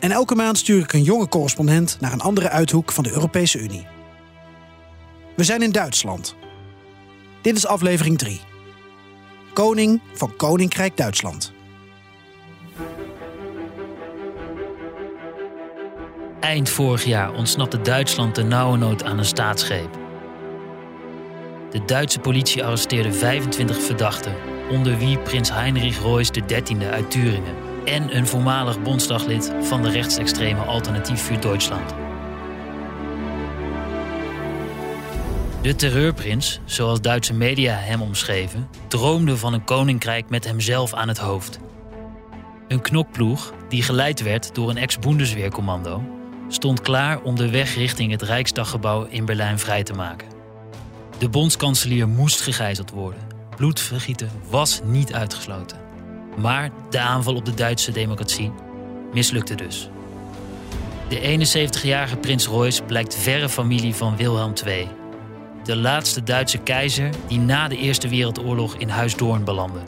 En elke maand stuur ik een jonge correspondent naar een andere uithoek van de Europese Unie. We zijn in Duitsland. Dit is aflevering 3. Koning van Koninkrijk Duitsland. Eind vorig jaar ontsnapte Duitsland ternauwernood aan een staatsgreep. De Duitse politie arresteerde 25 verdachten, onder wie prins Heinrich Reuss XIII uit Thüringen en een voormalig bondsdaglid van de rechtsextreme Alternativ für Deutschland. De terreurprins, zoals Duitse media hem omschreven, droomde van een koninkrijk met hemzelf aan het hoofd. Een knokploeg, die geleid werd door een ex-Bundeswehrkommando, stond klaar om de weg richting het Rijksdaggebouw in Berlijn vrij te maken. De bondskanselier moest gegijzeld worden. Bloedvergieten was niet uitgesloten. Maar de aanval op de Duitse democratie mislukte dus. De 71-jarige prins Reuss blijkt verre familie van Wilhelm II. De laatste Duitse keizer die na de Eerste Wereldoorlog in Huis Doorn belandde.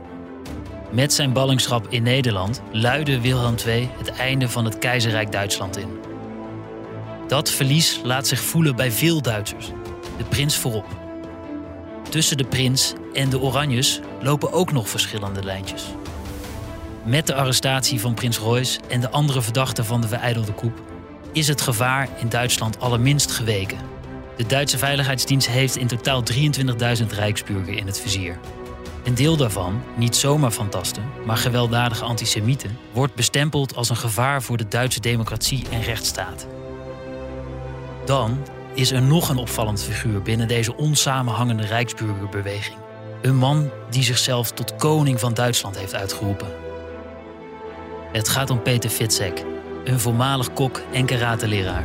Met zijn ballingschap in Nederland luidde Wilhelm II het einde van het keizerrijk Duitsland in. Dat verlies laat zich voelen bij veel Duitsers. De prins voorop. Tussen de prins en de Oranjes lopen ook nog verschillende lijntjes. Met de arrestatie van prins Reuss en de andere verdachten van de verijdelde coup is het gevaar in Duitsland allerminst geweken. De Duitse Veiligheidsdienst heeft in totaal 23.000 Reichsbürger in het vizier. Een deel daarvan, niet zomaar fantasten, maar gewelddadige antisemieten, wordt bestempeld als een gevaar voor de Duitse democratie en rechtsstaat. Dan is er nog een opvallend figuur binnen deze onsamenhangende Reichsbürgerbeweging. Een man die zichzelf tot koning van Duitsland heeft uitgeroepen. Het gaat om Peter Fitzek, een voormalig kok en karateleraar.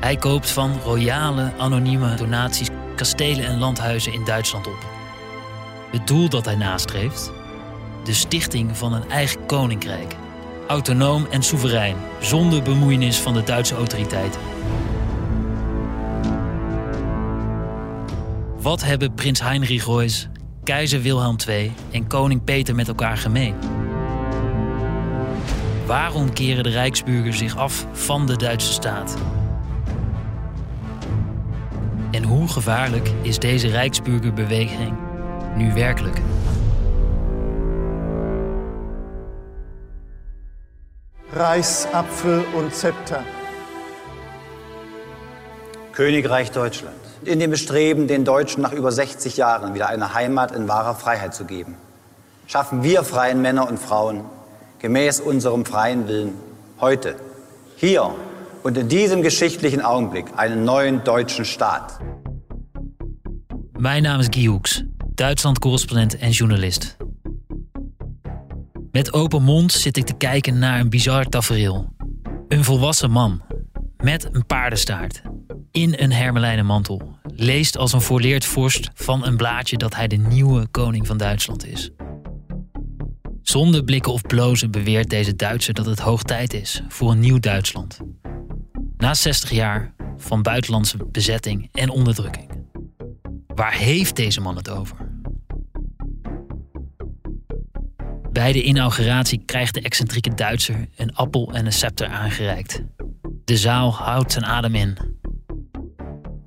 Hij koopt van royale, anonieme donaties kastelen en landhuizen in Duitsland op. Het doel dat hij nastreeft? De stichting van een eigen koninkrijk. Autonoom en soeverein, zonder bemoeienis van de Duitse autoriteiten. Wat hebben prins Heinrich Reuss, keizer Wilhelm II en koning Peter met elkaar gemeen? Waarom keren de Reichsbürger zich af van de Duitse staat? En hoe gevaarlijk is deze Reichsbürgerbeweging nu werkelijk? Reichsapfel en Zepter. Königreich Deutschland. In dem Bestreben, den Deutschen nach über 60 Jahren wieder eine Heimat in wahrer Freiheit zu geben, schaffen wir freien Männer und Frauen gemäß unserem freien Willen heute, hier und in diesem geschichtlichen Augenblick einen neuen deutschen Staat. Mijn naam is Guy Hoeks, Duitsland-correspondent en journalist. Met open mond zit ik te kijken naar een bizar tafereel. Een volwassen man, met een paardenstaart, in een hermelijnen mantel, leest als een volleerd vorst van een blaadje dat hij de nieuwe koning van Duitsland is. Zonder blikken of blozen beweert deze Duitser dat het hoog tijd is voor een nieuw Duitsland. Na 60 jaar van buitenlandse bezetting en onderdrukking. Waar heeft deze man het over? Bij de inauguratie krijgt de excentrieke Duitser een appel en een scepter aangereikt. De zaal houdt zijn adem in.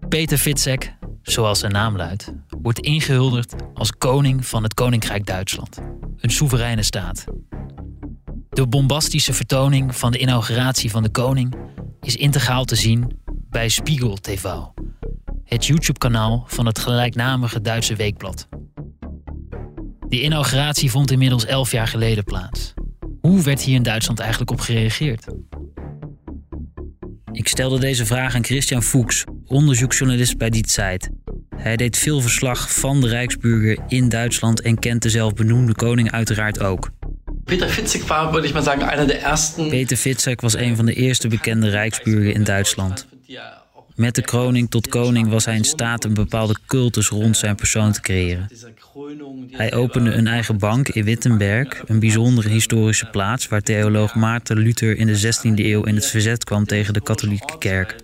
Peter Fitzek, zoals zijn naam luidt, wordt ingehuldigd als koning van het Koninkrijk Duitsland. Een soevereine staat. De bombastische vertoning van de inauguratie van de koning is integraal te zien bij Spiegel TV, het YouTube-kanaal van het gelijknamige Duitse weekblad. De inauguratie vond inmiddels 11 jaar geleden plaats. Hoe werd hier in Duitsland eigenlijk op gereageerd? Ik stelde deze vraag aan Christian Fuchs, onderzoeksjournalist bij Die Zeit. Hij deed veel verslag van de Reichsbürger in Duitsland en kent de zelfbenoemde koning uiteraard ook. Peter Fitzek war, würde ich mal sagen, einer der ersten. Peter Fitzek was een van de eerste bekende Rijksbürger in Duitsland. Met de kroning tot koning was hij in staat een bepaalde cultus rond zijn persoon te creëren. Hij opende een eigen bank in Wittenberg, een bijzondere historische plaats waar theoloog Maarten Luther in de 16e eeuw in het verzet kwam tegen de katholieke kerk.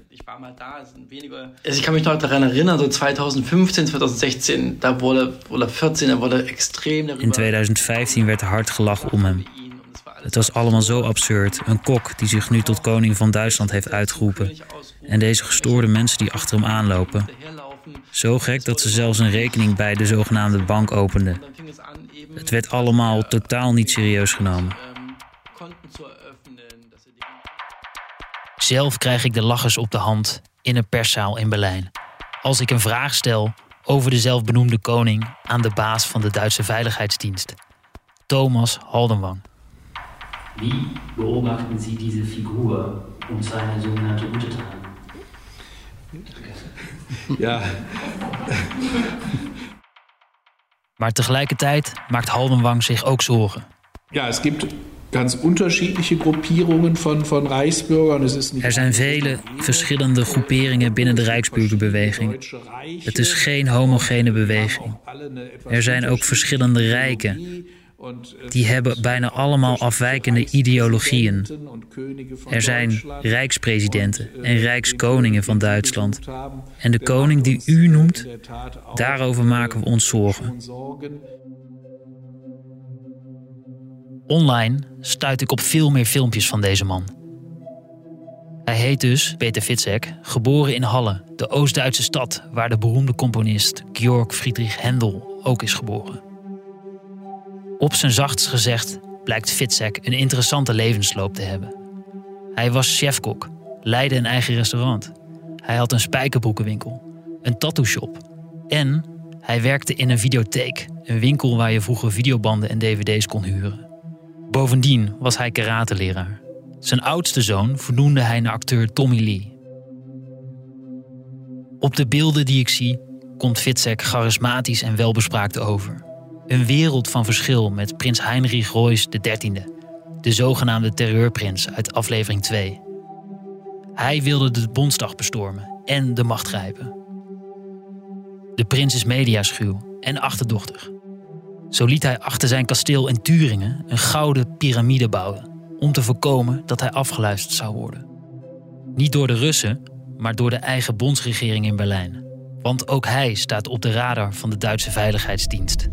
Also ich kann mich noch daran erinnern, so 2015, 2016, da wurde, oder 14, da wurde extrem darüber. In 2015 werd er hard gelachen om hem. Het was allemaal zo absurd. Een kok die zich nu tot koning van Duitsland heeft uitgeroepen. En deze gestoorde mensen die achter hem aanlopen. Zo gek dat ze zelfs een rekening bij de zogenaamde bank openden. Het werd allemaal totaal niet serieus genomen. Zelf krijg ik de lachers op de hand in een perszaal in Berlijn. Als ik een vraag stel over de zelfbenoemde koning aan de baas van de Duitse Veiligheidsdienst. Thomas Haldenwang. Wie beobachten Sie diese Figur und seine sogenannte Untertanen? Ja. Maar tegelijkertijd maakt Haldenwang zich ook zorgen. Ja, es gibt ganz unterschiedliche Gruppierungen von Reichsbürgern. Er zijn vele verschillende groeperingen binnen de Rijksburgerbeweging. Het is geen homogene beweging. Er zijn ook verschillende rijken. Die hebben bijna allemaal afwijkende ideologieën. Er zijn rijkspresidenten en rijkskoningen van Duitsland. En de koning die u noemt, daarover maken we ons zorgen. Online stuit ik op veel meer filmpjes van deze man. Hij heet dus Peter Fitzek, geboren in Halle, de Oost-Duitse stad waar de beroemde componist Georg Friedrich Händel ook is geboren. Op zijn zachtst gezegd blijkt Fitzek een interessante levensloop te hebben. Hij was chefkok, leidde een eigen restaurant. Hij had een spijkerbroekenwinkel, een tattoo-shop. En hij werkte in een videotheek, een winkel waar je vroeger videobanden en dvd's kon huren. Bovendien was hij karateleraar. Zijn oudste zoon vernoemde hij naar acteur Tommy Lee. Op de beelden die ik zie komt Fitzek charismatisch en welbespraakt over. Een wereld van verschil met prins Heinrich Reuss XIII, de zogenaamde terreurprins uit aflevering 2. Hij wilde de Bondsdag bestormen en de macht grijpen. De prins is mediaschuw en achterdochtig. Zo liet hij achter zijn kasteel in Thüringen een gouden piramide bouwen om te voorkomen dat hij afgeluisterd zou worden. Niet door de Russen, maar door de eigen bondsregering in Berlijn. Want ook hij staat op de radar van de Duitse Veiligheidsdienst.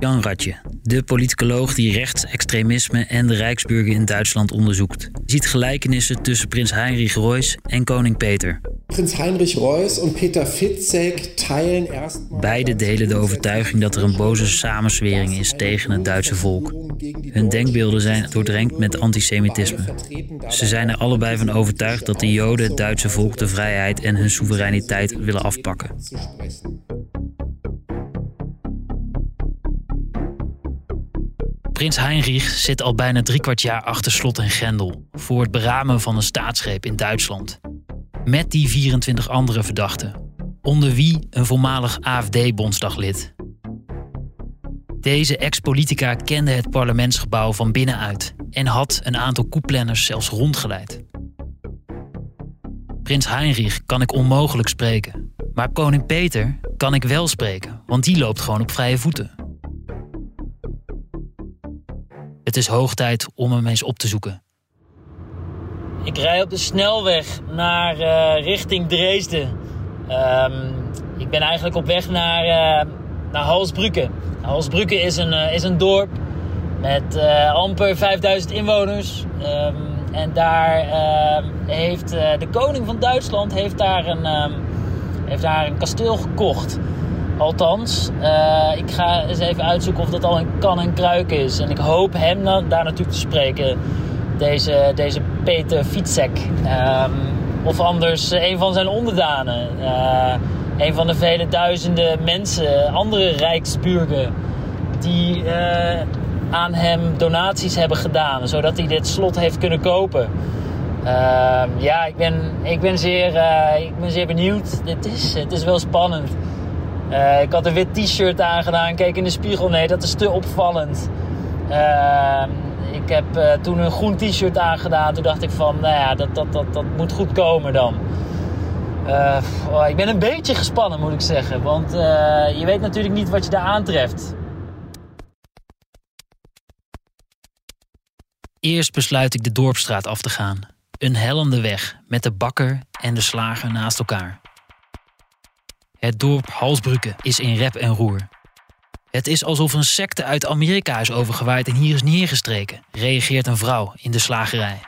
Jan Radje, de politicoloog die rechtsextremisme en de Rijksburger in Duitsland onderzoekt, ziet gelijkenissen tussen prins Heinrich Reuss en koning Peter. Prins Heinrich Reuss en Peter Fitzek teilen erstmal. Beide delen de overtuiging dat er een boze samenzwering is tegen het Duitse volk. Hun denkbeelden zijn doordrenkt met antisemitisme. Ze zijn er allebei van overtuigd dat de Joden het Duitse volk de vrijheid en hun soevereiniteit willen afpakken. Prins Heinrich zit al bijna 3/4 jaar achter slot en grendel voor het beramen van een staatsgreep in Duitsland. Met die 24 andere verdachten, onder wie een voormalig AfD-bondsdaglid. Deze ex-politica kende het parlementsgebouw van binnenuit en had een aantal koeplanners zelfs rondgeleid. Prins Heinrich kan ik onmogelijk spreken, maar koning Peter kan ik wel spreken, want die loopt gewoon op vrije voeten. Het is hoog tijd om hem eens op te zoeken. Ik rij op de snelweg naar richting Dresden. Ik ben eigenlijk op weg naar Halsbrücken. Halsbrücken is een dorp met amper 5000 inwoners. En daar heeft de koning van Duitsland heeft daar een kasteel gekocht. Althans, ik ga eens even uitzoeken of dat al in kan en kruik is. En ik hoop hem daar natuurlijk te spreken, deze Peter Fitzek. Of anders een van zijn onderdanen. Een van de vele duizenden mensen, andere Rijksbürger, die aan hem donaties hebben gedaan, zodat hij dit slot heeft kunnen kopen. Ja, ik ben zeer benieuwd. Het is wel spannend. Ik had een wit t-shirt aangedaan, keek in de spiegel. Nee, dat is te opvallend. Ik heb toen een groen t-shirt aangedaan. Toen dacht ik van, nou ja, dat moet goed komen dan. Ik ben een beetje gespannen, moet ik zeggen. Want je weet natuurlijk niet wat je daar aantreft. Eerst besluit ik de dorpsstraat af te gaan. Een hellende weg met de bakker en de slager naast elkaar. Het dorp Halsbrücken is in rep en roer. Het is alsof een secte uit Amerika is overgewaaid en hier is neergestreken, reageert een vrouw in de slagerij.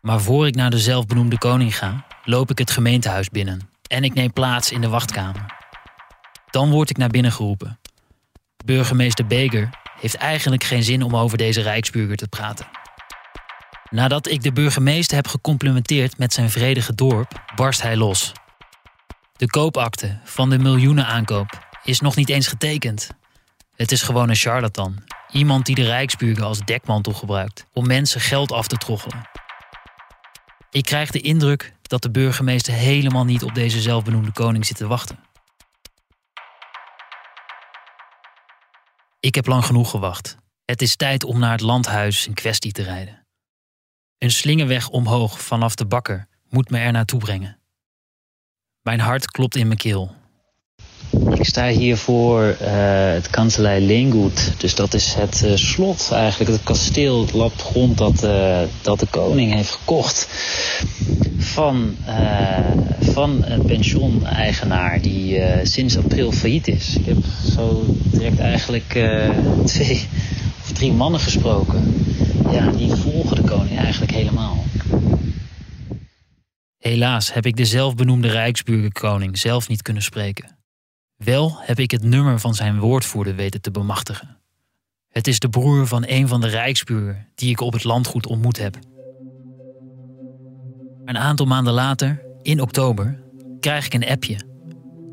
Maar voor ik naar de zelfbenoemde koning ga, loop ik het gemeentehuis binnen en ik neem plaats in de wachtkamer. Dan word ik naar binnen geroepen. Burgemeester Beger heeft eigenlijk geen zin om over deze Rijksbürger te praten. Nadat ik de burgemeester heb gecomplimenteerd met zijn vredige dorp, barst hij los. De koopakte van de miljoenenaankoop is nog niet eens getekend. Het is gewoon een charlatan. Iemand die de Rijksbürger als dekmantel gebruikt om mensen geld af te troggelen. Ik krijg de indruk dat de burgemeester helemaal niet op deze zelfbenoemde koning zit te wachten. Ik heb lang genoeg gewacht. Het is tijd om naar het landhuis in kwestie te rijden. Een slingerweg omhoog vanaf de bakker moet me er naartoe brengen. Mijn hart klopt in mijn keel. Ik sta hier voor het kanselij Leengoed. Dus dat is het slot eigenlijk, het kasteel, het labgrond dat de koning heeft gekocht. Van een pensioneigenaar die sinds april failliet is. Ik heb zo direct eigenlijk 2 of 3 mannen gesproken. Ja, die volgen de koning eigenlijk helemaal. Helaas heb ik de zelfbenoemde Rijksbürgerkoning zelf niet kunnen spreken. Wel heb ik het nummer van zijn woordvoerder weten te bemachtigen. Het is de broer van een van de Rijksbürger die ik op het landgoed ontmoet heb. Een aantal maanden later, in oktober, krijg ik een appje.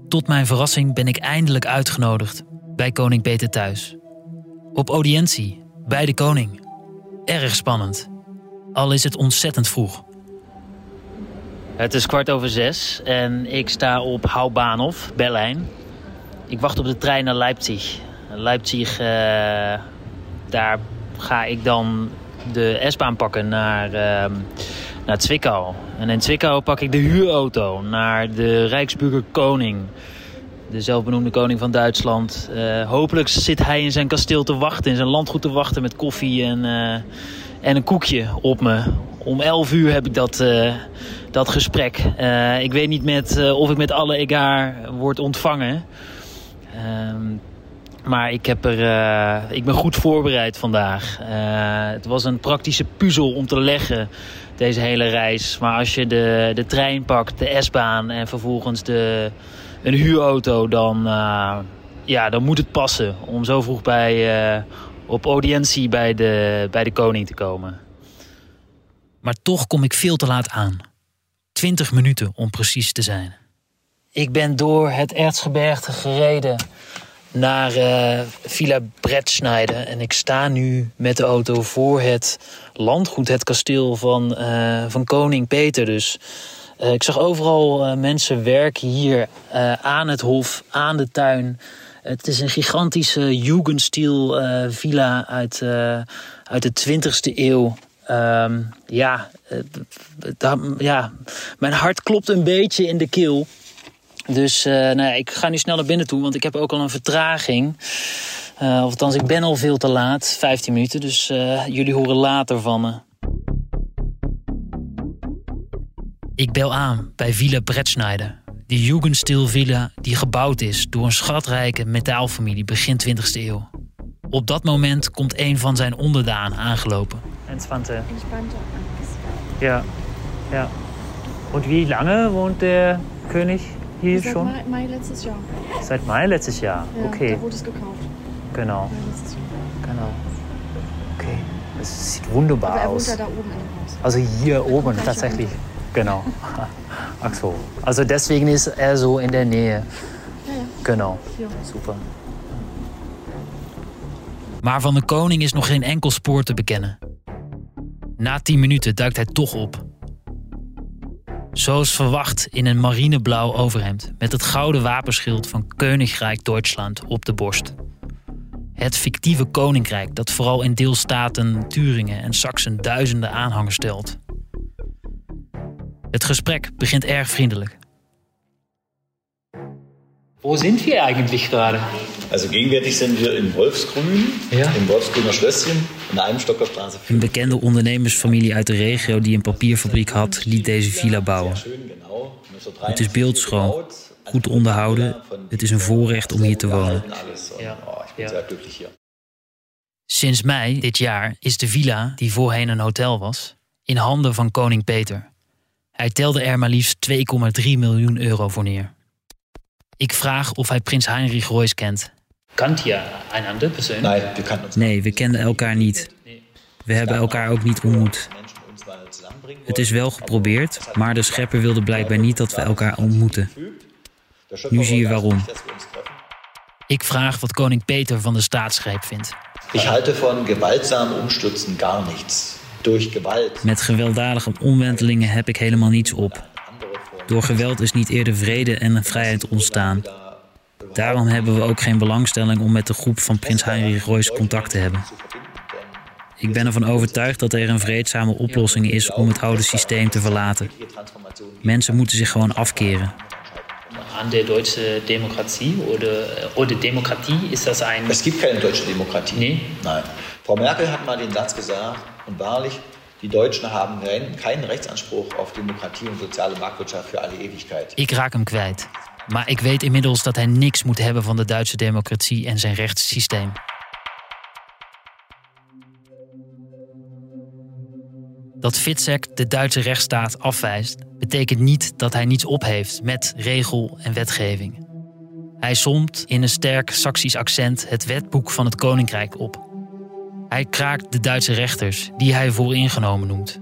Tot mijn verrassing ben ik eindelijk uitgenodigd bij koning Peter thuis. Op audiëntie, bij de koning. Erg spannend. Al is het ontzettend vroeg. Het is 5:15 en ik sta op Hauptbahnhof, Berlijn. Ik wacht op de trein naar Leipzig. Daar ga ik dan de S-baan pakken naar Zwickau. En in Zwickau pak ik de huurauto naar de Rijksbürger koning. De zelfbenoemde koning van Duitsland. Hopelijk zit hij in zijn kasteel te wachten, in zijn landgoed te wachten met koffie en een koekje op me. Om 11:00 heb ik dat gesprek. Ik weet niet of ik met alle egaar word ontvangen. Maar ik ben goed voorbereid vandaag. Het was een praktische puzzel om te leggen, deze hele reis. Maar als je de trein pakt, de S-baan en vervolgens een huurauto, dan moet het passen om zo vroeg op audiëntie bij de koning te komen. Maar toch kom ik veel te laat aan. 20 minuten om precies te zijn. Ik ben door het Erzgebirge gereden naar Villa Brettschneider. En ik sta nu met de auto voor het landgoed, het kasteel van koning Peter dus. Ik zag overal mensen werken hier aan het hof, aan de tuin. Het is een gigantische Jugendstil villa uit de 20e eeuw. Mijn hart klopt een beetje in de keel. Dus ik ga nu snel naar binnen toe, want ik heb ook al een vertraging. Althans, ik ben al veel te laat, 15 minuten. Dus jullie horen later van me. Ik bel aan bij Villa Brettschneider. Die Jugendstil-villa die gebouwd is door een schatrijke metaalfamilie begin 20e eeuw. Op dat moment komt een van zijn onderdanen aangelopen. Entspannte. Ja, ja. En wie lange woont de koning hier schon? Seit Mai letztes Jahr. Seit Mai letztes Jahr, ja, okay. Da wurde es gekauft. Genau. Genau. Okay, es sieht wunderbar aus. Aber er wohnt ja da oben in dem Haus. Also hier oben tatsächlich. Genau. Ach so. Also deswegen ist er so in der Nähe. Ja, ja. Genau. Ja. Super. Maar van de koning is nog geen enkel spoor te bekennen. Na 10 minuten duikt hij toch op. Zoals verwacht in een marineblauw overhemd met het gouden wapenschild van Königreich Deutschland op de borst. Het fictieve koninkrijk dat vooral in deelstaten Thüringen en Sachsen duizenden aanhangers telt. Het gesprek begint erg vriendelijk. Wo sind wir eigentlich gerade? Also gegenwärtig sind wir in Wolfsgrün, ja. Im Wolfsgrüner Schlösschen, in der Almstockerstraße. Een bekende ondernemersfamilie uit de regio die een papierfabriek had, liet deze villa bouwen. Het is beeldschoon, goed onderhouden. Het is een voorrecht om hier te wonen. Ja. Ja. Sinds mei dit jaar is de villa, die voorheen een hotel was, in handen van koning Peter. Hij telde er maar liefst 2,3 miljoen euro voor neer. Ik vraag of hij prins Heinrich Reuss kent. Kent je een ander persoon? Nee, we kenden elkaar niet. We hebben elkaar ook niet ontmoet. Het is wel geprobeerd, maar de schepper wilde blijkbaar niet dat we elkaar ontmoeten. Nu zie je waarom. Ik vraag wat koning Peter van de staatsgreep vindt. Ik halte van gewaltzaam omstürzen gar niets. Met gewelddadige omwentelingen heb ik helemaal niets op. Door geweld is niet eerder vrede en vrijheid ontstaan. Daarom hebben we ook geen belangstelling om met de groep van prins Heinrich Reuss contact te hebben. Ik ben ervan overtuigd dat er een vreedzame oplossing is om het oude systeem te verlaten. Mensen moeten zich gewoon afkeren. Aan de Duitse democratie of de democratie is dat een... Es gibt keine deutsche Demokratie. Nee? Nein. Frau Merkel had mal den Satz gezegd, en waarlijk... Die Deutschen hebben geen rechtsaanspruch op democratie en sociale marktwirtschaft voor alle eeuwigheid. Ik raak hem kwijt. Maar ik weet inmiddels dat hij niks moet hebben van de Duitse democratie en zijn rechtssysteem. Dat Fitzek de Duitse rechtsstaat afwijst, betekent niet dat hij niets op heeft met regel en wetgeving. Hij somt in een sterk Saksisch accent het wetboek van het Koninkrijk op. Hij kraakt de Duitse rechters, die hij vooringenomen noemt.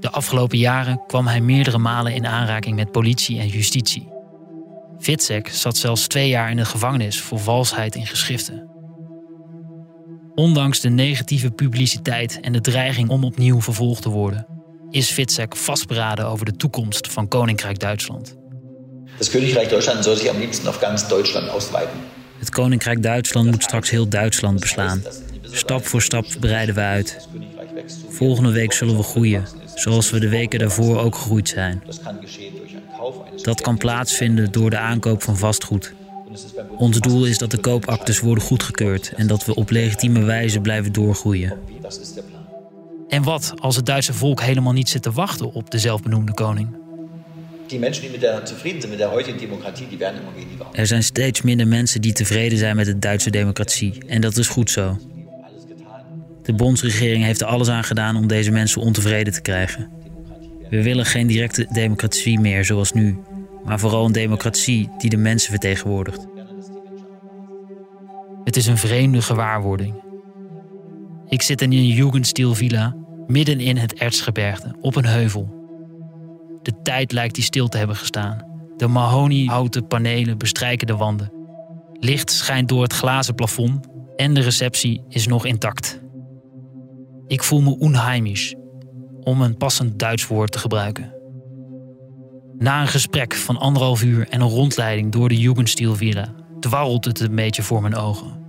De afgelopen jaren kwam hij meerdere malen in aanraking met politie en justitie. Fitzek zat zelfs 2 jaar in de gevangenis voor valsheid in geschriften. Ondanks de negatieve publiciteit en de dreiging om opnieuw vervolgd te worden, is Fitzek vastberaden over de toekomst van Koninkrijk Duitsland. Het Koninkrijk Duitsland zou zich am liebsten op ganz Duitsland uitweiden. Het Koninkrijk Duitsland moet straks heel Duitsland beslaan. Stap voor stap breiden we uit. Volgende week zullen we groeien, zoals we de weken daarvoor ook gegroeid zijn. Dat kan plaatsvinden door de aankoop van vastgoed. Ons doel is dat de koopaktes worden goedgekeurd en dat we op legitieme wijze blijven doorgroeien. En wat als het Duitse volk helemaal niet zit te wachten op de zelfbenoemde koning? Er zijn steeds minder mensen die tevreden zijn met de Duitse democratie. En dat is goed zo. De bondsregering heeft er alles aan gedaan om deze mensen ontevreden te krijgen. We willen geen directe democratie meer zoals nu, maar vooral een democratie die de mensen vertegenwoordigt. Het is een vreemde gewaarwording. Ik zit in een Jugendstil villa, midden in het Erzgebirge, op een heuvel. De tijd lijkt die stil te hebben gestaan. De mahoniehouten panelen bestrijken de wanden. Licht schijnt door het glazen plafond en de receptie is nog intact. Ik voel me onheimisch, om een passend Duits woord te gebruiken. Na een gesprek van 1,5 uur en een rondleiding door de Jugendstil villa, dwarrelt het een beetje voor mijn ogen.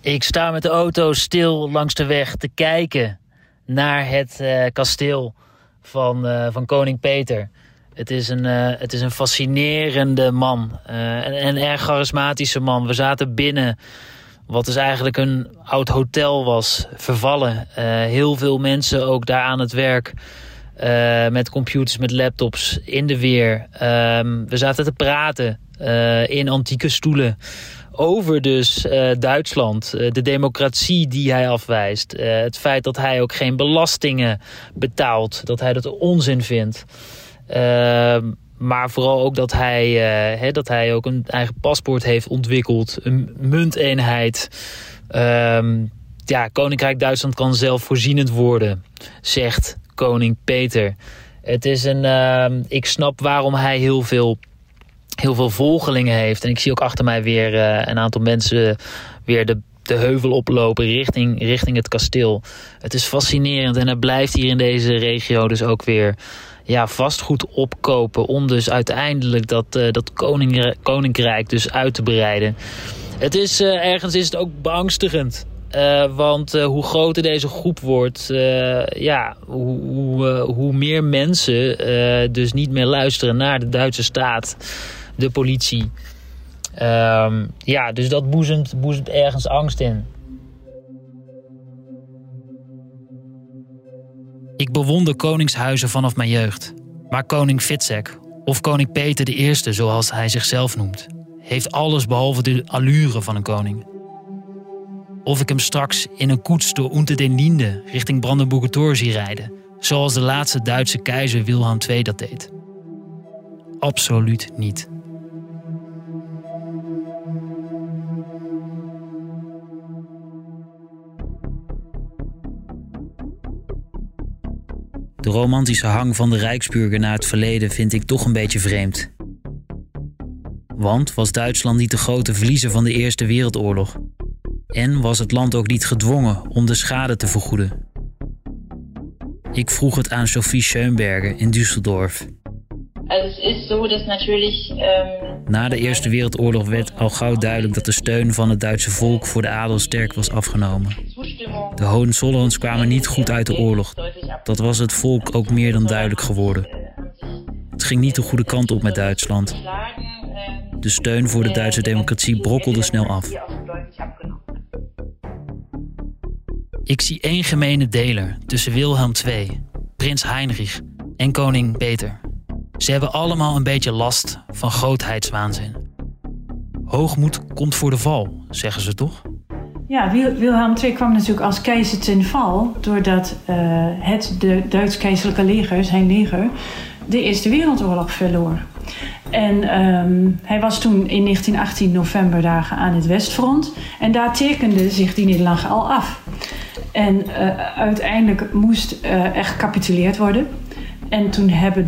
Ik sta met de auto stil langs de weg te kijken naar het kasteel van koning Peter. Het is een fascinerende man. Een erg charismatische man. We zaten binnen wat dus eigenlijk een oud hotel was, vervallen. Heel veel mensen ook daar aan het werk. Met computers, met laptops, in de weer. We zaten te praten in antieke stoelen. Over dus Duitsland, de democratie die hij afwijst. Het feit dat hij ook geen belastingen betaalt. Dat hij dat onzin vindt. Maar vooral ook dat hij ook een eigen paspoort heeft ontwikkeld. Een munteenheid. Koninkrijk Duitsland kan zelfvoorzienend worden, zegt koning Peter. Het is ik snap waarom hij heel veel volgelingen heeft. En ik zie ook achter mij weer een aantal mensen weer de de heuvel oplopen richting het kasteel. Het is fascinerend en het blijft hier in deze regio dus ook weer vastgoed opkopen om dus uiteindelijk dat koninkrijk dus uit te breiden. Het is ergens is het ook beangstigend. Want hoe groter deze groep wordt, hoe meer mensen dus niet meer luisteren naar de Duitse staat, de politie. Dus dat boezemt ergens angst in. Ik bewonder koningshuizen vanaf mijn jeugd. Maar koning Fitzek, of koning Peter I, zoals hij zichzelf noemt, heeft alles behalve de allure van een koning. Of ik hem straks in een koets door Unter den Linden richting Brandenburger Tor zie rijden, zoals de laatste Duitse keizer Wilhelm II dat deed. Absoluut niet. De romantische hang van de Rijksbürger naar het verleden vind ik toch een beetje vreemd. Want was Duitsland niet de grote verliezer van de Eerste Wereldoorlog? En was het land ook niet gedwongen om de schade te vergoeden? Ik vroeg het aan Sophie Schönberger in Düsseldorf. Het is zo dat natuurlijk. Na de Eerste Wereldoorlog werd al gauw duidelijk dat de steun van het Duitse volk voor de adel sterk was afgenomen. De Hohenzollerns kwamen niet goed uit de oorlog. Dat was het volk ook meer dan duidelijk geworden. Het ging niet de goede kant op met Duitsland. De steun voor de Duitse democratie brokkelde snel af. Ik zie één gemene deler tussen Wilhelm II, prins Heinrich en koning Peter. Ze hebben allemaal een beetje last van grootheidswaanzin. Hoogmoed komt voor de val, zeggen ze toch? Ja, Wilhelm II kwam natuurlijk als keizer ten val doordat het Duits-keizerlijke leger, zijn leger, de Eerste Wereldoorlog verloor. En hij was toen in 1918 novemberdagen aan het Westfront en daar tekende zich die nederlaag al af. En uiteindelijk moest er gecapituleerd worden. En toen hebben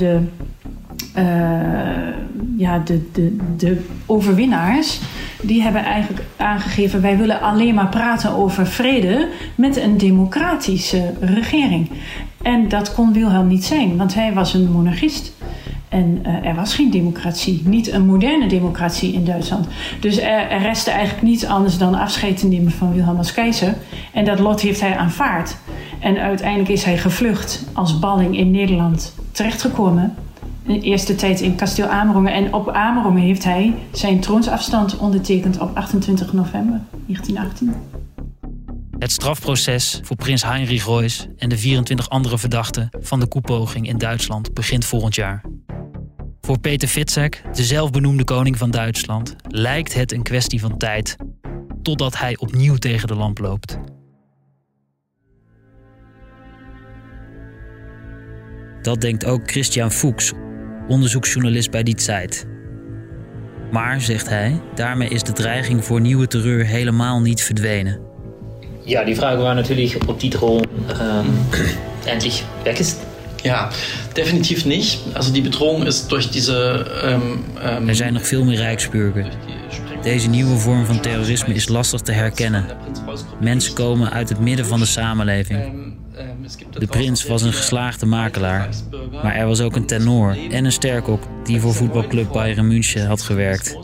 de overwinnaars, die hebben eigenlijk aangegeven, wij willen alleen maar praten over vrede met een democratische regering. En dat kon Wilhelm niet zijn, want hij was een monarchist. En er was geen democratie, niet een moderne democratie in Duitsland. Dus er restte eigenlijk niets anders dan afscheid te nemen van Wilhelm als keizer. En dat lot heeft hij aanvaard. En uiteindelijk is hij gevlucht als balling in Nederland terechtgekomen. De eerste tijd in Kasteel Amerongen. En op Amerongen heeft hij zijn troonsafstand ondertekend op 28 november 1918. Het strafproces voor prins Heinrich Reuss en de 24 andere verdachten van de koepoging in Duitsland begint volgend jaar. Voor Peter Fitzek, de zelfbenoemde koning van Duitsland, lijkt het een kwestie van tijd totdat hij opnieuw tegen de lamp loopt. Dat denkt ook Christian Fuchs, onderzoeksjournalist bij Die Zeit. Maar, zegt hij, daarmee is de dreiging voor nieuwe terreur helemaal niet verdwenen. Ja, die Frage war natürlich, ob die Drohung endlich weg ist. Ja, definitiv nicht. Also die Bedrohung ist durch diese. Er zijn nog veel meer Rijksbürger. Deze nieuwe vorm van terrorisme is lastig te herkennen. Mensen komen uit het midden van de samenleving. De prins was een geslaagde makelaar, maar er was ook een tenor en een sterkop die voor voetbalclub Bayern München had gewerkt.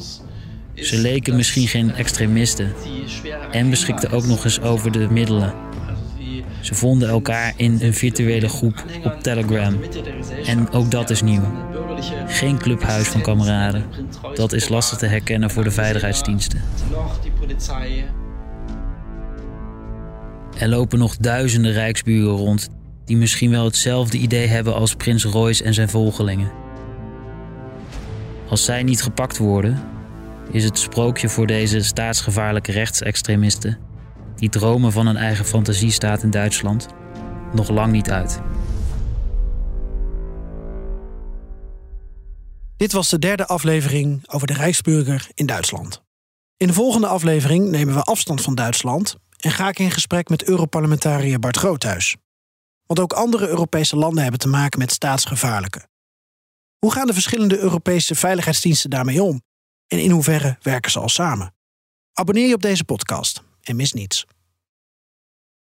Ze leken misschien geen extremisten en beschikten ook nog eens over de middelen. Ze vonden elkaar in een virtuele groep op Telegram. En ook dat is nieuw. Geen clubhuis van kameraden. Dat is lastig te herkennen voor de veiligheidsdiensten. Er lopen nog duizenden Rijksbürger rond die misschien wel hetzelfde idee hebben als prins Reuss en zijn volgelingen. Als zij niet gepakt worden, is het sprookje voor deze staatsgevaarlijke rechtsextremisten die dromen van een eigen fantasiestaat in Duitsland nog lang niet uit. Dit was de derde aflevering over de Rijksbürger in Duitsland. In de volgende aflevering nemen we afstand van Duitsland en ga ik in gesprek met Europarlementariër Bart Groothuis. Want ook andere Europese landen hebben te maken met staatsgevaarlijke. Hoe gaan de verschillende Europese veiligheidsdiensten daarmee om? En in hoeverre werken ze al samen? Abonneer je op deze podcast. en mis niets.